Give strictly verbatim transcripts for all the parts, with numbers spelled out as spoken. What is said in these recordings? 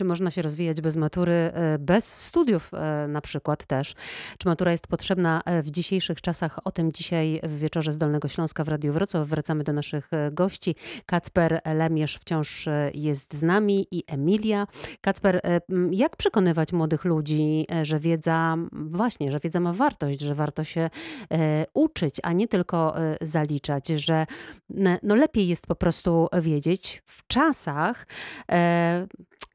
czy można się rozwijać bez matury, bez studiów na przykład też. Czy matura jest potrzebna w dzisiejszych czasach? O tym dzisiaj w Wieczorze z Dolnego Śląska w Radiu Wrocław. Wracamy do naszych gości. Kacper Lemierz wciąż jest z nami i Emilia. Kacper, jak przekonywać młodych ludzi, że wiedza, właśnie, że wiedza ma wartość, że warto się uczyć, a nie tylko zaliczać, że no lepiej jest po prostu wiedzieć w czasach,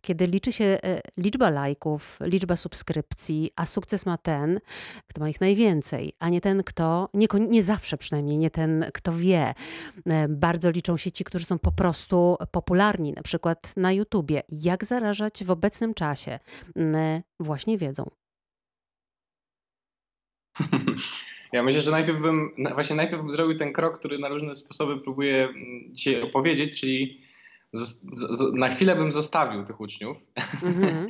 kiedy liczy się liczba lajków, liczba subskrypcji, a sukces ma ten, kto ma ich najwięcej, a nie ten, kto, nie, nie zawsze przynajmniej, nie ten, kto wie. Bardzo liczą się ci, którzy są po prostu popularni, na przykład na YouTubie. Jak zarażać w obecnym czasie właśnie wiedzą? Ja myślę, że najpierw bym, właśnie najpierw bym zrobił ten krok, który na różne sposoby próbuję dzisiaj opowiedzieć, czyli z, z, na chwilę bym zostawił tych uczniów. Mm-hmm.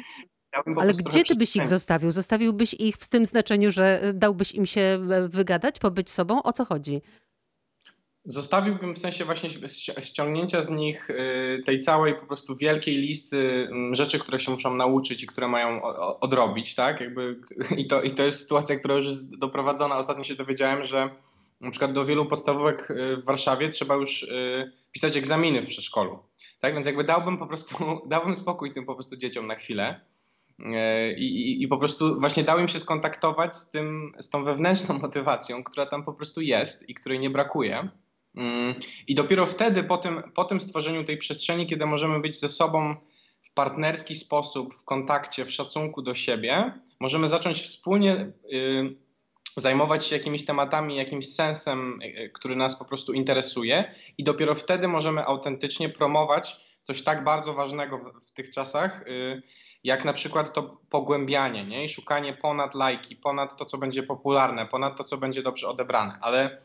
Ja Ale gdzie ty byś ich zostawił? Zostawiłbyś ich w tym znaczeniu, że dałbyś im się wygadać, pobyć sobą? O co chodzi? Zostawiłbym w sensie właśnie ściągnięcia z nich tej całej po prostu wielkiej listy rzeczy, które się muszą nauczyć i które mają odrobić, tak? Jakby, i, to, I to jest sytuacja, która już jest doprowadzona. Ostatnio się dowiedziałem, że na przykład do wielu podstawówek w Warszawie trzeba już pisać egzaminy w przedszkolu. Tak więc jakby dałbym po prostu, dałbym spokój tym po prostu dzieciom na chwilę. I, i, i po prostu właśnie dał im się skontaktować z tym, z tą wewnętrzną motywacją, która tam po prostu jest i której nie brakuje. I dopiero wtedy, po tym, po tym stworzeniu tej przestrzeni, kiedy możemy być ze sobą w partnerski sposób, w kontakcie, w szacunku do siebie, możemy zacząć wspólnie y, zajmować się jakimiś tematami, jakimś sensem, y, który nas po prostu interesuje, i dopiero wtedy możemy autentycznie promować coś tak bardzo ważnego w, w tych czasach, y, jak na przykład to pogłębianie, nie? I szukanie ponad lajki, ponad to, co będzie popularne, ponad to, co będzie dobrze odebrane, ale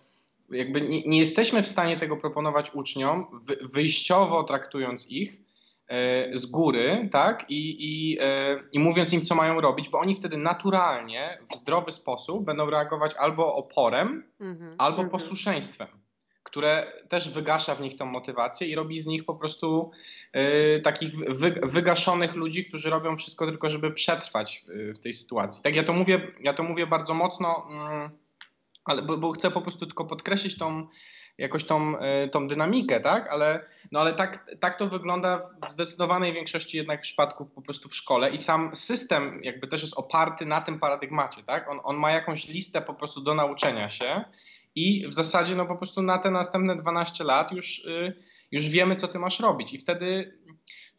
jakby nie, nie jesteśmy w stanie tego proponować uczniom, wy, wyjściowo traktując ich e, z góry, tak? I, i, e, i mówiąc im, co mają robić, bo oni wtedy naturalnie, w zdrowy sposób będą reagować albo oporem, mm-hmm. albo mm-hmm. posłuszeństwem, które też wygasza w nich tą motywację i robi z nich po prostu e, takich wy, wygaszonych ludzi, którzy robią wszystko tylko, żeby przetrwać w tej sytuacji. Tak, ja to mówię, ja to mówię bardzo mocno. Mm, Ale, bo, bo chcę po prostu tylko podkreślić tą, jakoś tą, y, tą dynamikę, tak? Ale, no ale tak, tak to wygląda w zdecydowanej większości jednak przypadków po prostu w szkole i sam system jakby też jest oparty na tym paradygmacie, tak? On, on ma jakąś listę po prostu do nauczenia się i w zasadzie no po prostu na te następne dwanaście lat już, y, już wiemy, co ty masz robić i wtedy...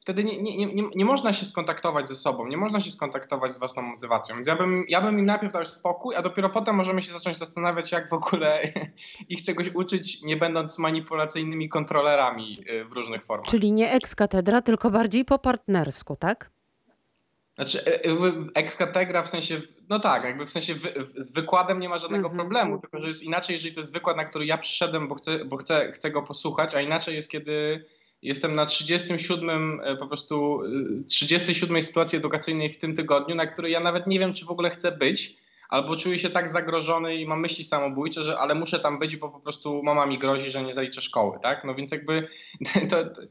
Wtedy nie, nie, nie, nie można się skontaktować ze sobą, nie można się skontaktować z własną motywacją. Więc ja bym, ja bym im najpierw dał spokój, a dopiero potem możemy się zacząć zastanawiać, jak w ogóle ich czegoś uczyć, nie będąc manipulacyjnymi kontrolerami w różnych formach. Czyli nie ex-katedra, tylko bardziej po partnersku, tak? Znaczy ex-katedra w sensie, no tak, jakby w sensie wy, z wykładem nie ma żadnego mhm. problemu, tylko że jest inaczej, jeżeli to jest wykład, na który ja przyszedłem, bo chcę, bo chcę, chcę go posłuchać, a inaczej jest, kiedy... Jestem na trzydziestej siódmej po prostu trzydziestej siódmej sytuacji edukacyjnej w tym tygodniu, na której ja nawet nie wiem, czy w ogóle chcę być, albo czuję się tak zagrożony i mam myśli samobójcze, że ale muszę tam być, bo po prostu mama mi grozi, że nie zaliczę szkoły, tak? No więc jakby to, to,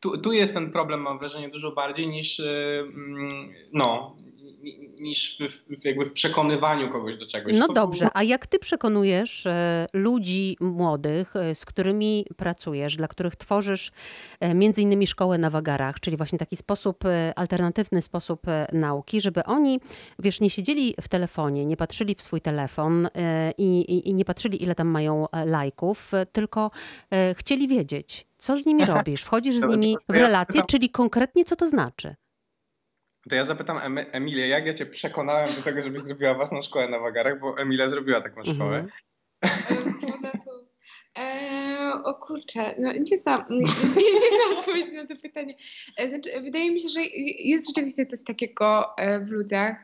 tu, tu jest ten problem, mam wrażenie, dużo bardziej niż no, niż w, jakby w przekonywaniu kogoś do czegoś. No to dobrze, a jak ty przekonujesz ludzi młodych, z którymi pracujesz, dla których tworzysz między innymi Szkołę na Wagarach, czyli właśnie taki sposób, alternatywny sposób nauki, żeby oni, wiesz, nie siedzieli w telefonie, nie patrzyli w swój telefon i, i, i nie patrzyli, ile tam mają lajków, tylko chcieli wiedzieć, co z nimi robisz, wchodzisz z nimi w relacje, czyli konkretnie co to znaczy? To ja zapytam Emilię, jak ja cię przekonałem do tego, żebyś zrobiła własną szkołę na Wagarach, bo Emilia zrobiła taką szkołę. Mm-hmm. Eee, o kurczę, no nie znam, nie, nie znam odpowiedzi na to pytanie. Znaczy, wydaje mi się, że jest rzeczywiście coś takiego w ludziach,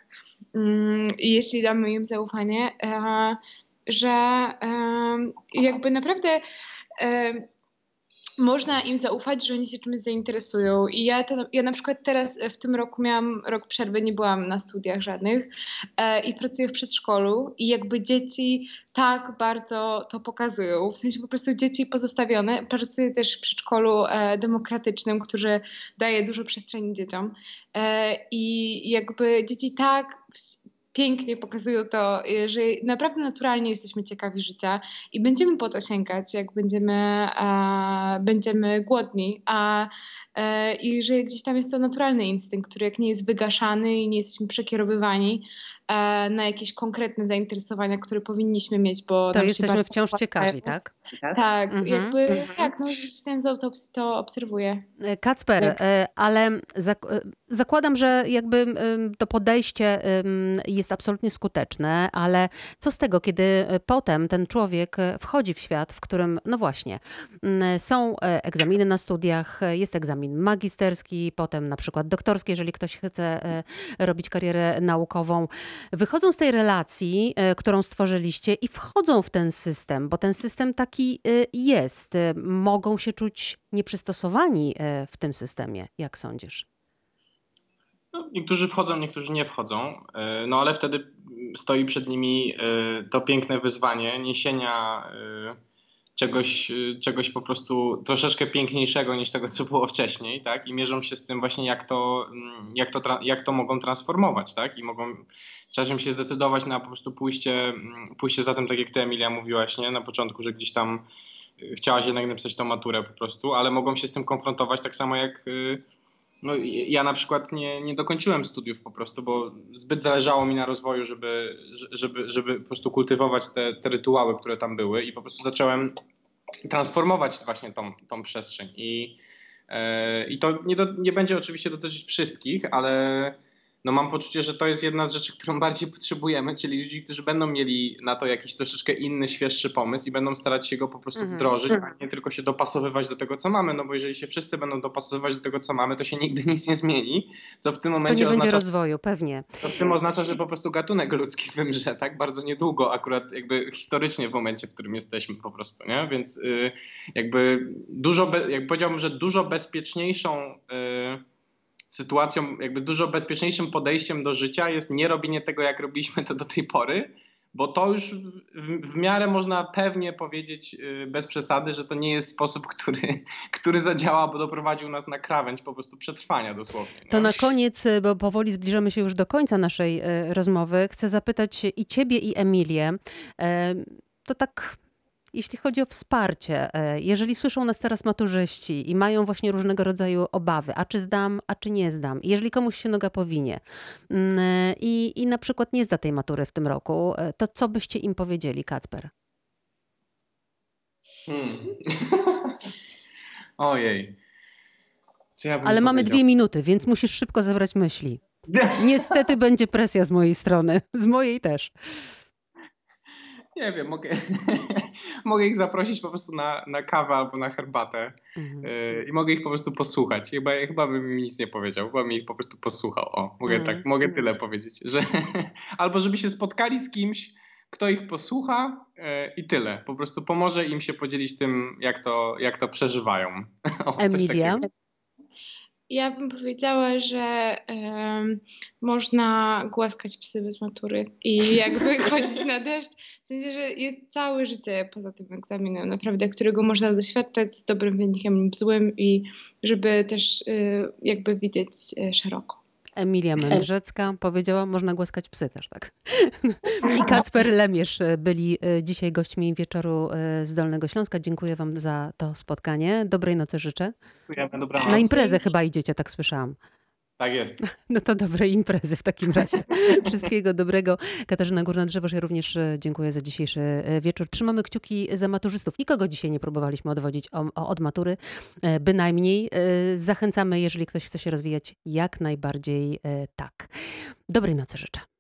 jeśli damy im zaufanie, że jakby naprawdę można im zaufać, że oni się czymś zainteresują. I ja, to, ja na przykład teraz w tym roku miałam rok przerwy, nie byłam na studiach żadnych e, i pracuję w przedszkolu i jakby dzieci tak bardzo to pokazują. W sensie po prostu dzieci pozostawione. Pracuję też w przedszkolu e, demokratycznym, który daje dużo przestrzeni dzieciom e, i jakby dzieci tak w, pięknie pokazują to, że naprawdę naturalnie jesteśmy ciekawi życia i będziemy po to sięgać, jak będziemy, e, będziemy głodni. A, e, I że gdzieś tam jest to naturalny instynkt, który jak nie jest wygaszany i nie jesteśmy przekierowywani e, na jakieś konkretne zainteresowania, które powinniśmy mieć, bo to jesteśmy wciąż ciekawi, tak? Tak, mhm. jakby mhm. tak, no ten z autopsji to obserwuję. Kacper, tak. ale zak zakładam, że jakby to podejście jest absolutnie skuteczne, ale co z tego, kiedy potem ten człowiek wchodzi w świat, w którym, no właśnie, są egzaminy na studiach, jest egzamin magisterski, potem na przykład doktorski, jeżeli ktoś chce robić karierę naukową. Wychodzą z tej relacji, którą stworzyliście i wchodzą w ten system, bo ten system taki jest. Mogą się czuć nieprzystosowani w tym systemie, jak sądzisz? No, niektórzy wchodzą, niektórzy nie wchodzą, no ale wtedy stoi przed nimi to piękne wyzwanie niesienia czegoś, czegoś po prostu troszeczkę piękniejszego niż tego, co było wcześniej, tak? I mierzą się z tym właśnie, jak to, jak to, jak to mogą transformować, tak? I mogą czasem się zdecydować na po prostu pójście, pójście za tym, tak jak ty, Emilia, mówiłaś, nie? Na początku, że gdzieś tam chciałaś jednak napisać tą maturę po prostu, ale mogą się z tym konfrontować tak samo jak... No, ja na przykład nie, nie dokończyłem studiów po prostu, bo zbyt zależało mi na rozwoju, żeby, żeby, żeby po prostu kultywować te, te rytuały, które tam były i po prostu zacząłem transformować właśnie tą, tą przestrzeń. I, yy, i to nie, do, nie będzie oczywiście dotyczyć wszystkich, ale... No mam poczucie, że to jest jedna z rzeczy, którą bardziej potrzebujemy, czyli ludzi, którzy będą mieli na to jakiś troszeczkę inny, świeższy pomysł i będą starać się go po prostu wdrożyć, a nie tylko się dopasowywać do tego, co mamy, no bo jeżeli się wszyscy będą dopasowywać do tego, co mamy, to się nigdy nic nie zmieni, co w tym momencie to nie oznacza... będzie rozwoju, pewnie. To w tym oznacza, że po prostu gatunek ludzki wymrze, tak? Bardzo niedługo, akurat jakby historycznie w momencie, w którym jesteśmy po prostu, nie? Więc yy, jakby dużo, be... jakby powiedziałbym, że dużo bezpieczniejszą... Yy, sytuacją, jakby dużo bezpieczniejszym podejściem do życia jest nie robienie tego, jak robiliśmy to do tej pory, bo to już w, w miarę można pewnie powiedzieć bez przesady, że to nie jest sposób, który, który zadziała, bo doprowadził nas na krawędź po prostu przetrwania dosłownie. Nie? To na koniec, bo powoli zbliżamy się już do końca naszej rozmowy, chcę zapytać i ciebie, i Emilię, to tak... Jeśli chodzi o wsparcie, jeżeli słyszą nas teraz maturzyści i mają właśnie różnego rodzaju obawy, a czy zdam, a czy nie zdam, jeżeli komuś się noga powinie i, i na przykład nie zda tej matury w tym roku, to co byście im powiedzieli, Kacper? Hmm. Ojej. Co ja bym Ale mamy dwie minuty, więc musisz szybko zebrać myśli. Niestety będzie presja z mojej strony, z mojej też. Nie wiem, mogę, mogę ich zaprosić po prostu na, na kawę albo na herbatę mhm. y, i mogę ich po prostu posłuchać. Chyba, chyba bym im nic nie powiedział, chyba bym ich po prostu posłuchał. O, mogę, mhm. tak, mogę tyle powiedzieć. Że, albo żeby się spotkali z kimś, kto ich posłucha y, i tyle. Po prostu pomoże im się podzielić tym, jak to, jak to przeżywają. O, Emilia? Ja bym powiedziała, że um, można głaskać psy bez matury i jakby chodzić na deszcz. W sensie, że jest całe życie poza tym egzaminem, naprawdę, którego można doświadczać z dobrym wynikiem lub złym i żeby też y, jakby widzieć y, szeroko. Emilia Mędrzecka powiedziała, można głaskać psy też, tak. I Kacper Lemierz byli dzisiaj gośćmi Wieczoru z Dolnego Śląska. Dziękuję wam za to spotkanie. Dobrej nocy życzę. Dziękujemy, dobranoc. Na imprezę chyba idziecie, tak słyszałam. Tak jest. No to dobrej imprezy w takim razie. Wszystkiego dobrego. Katarzyna Górna-Drzewoż, ja również dziękuję za dzisiejszy wieczór. Trzymamy kciuki za maturzystów. Nikogo dzisiaj nie próbowaliśmy odwodzić od matury. Bynajmniej zachęcamy, jeżeli ktoś chce się rozwijać, jak najbardziej tak. Dobrej nocy życzę.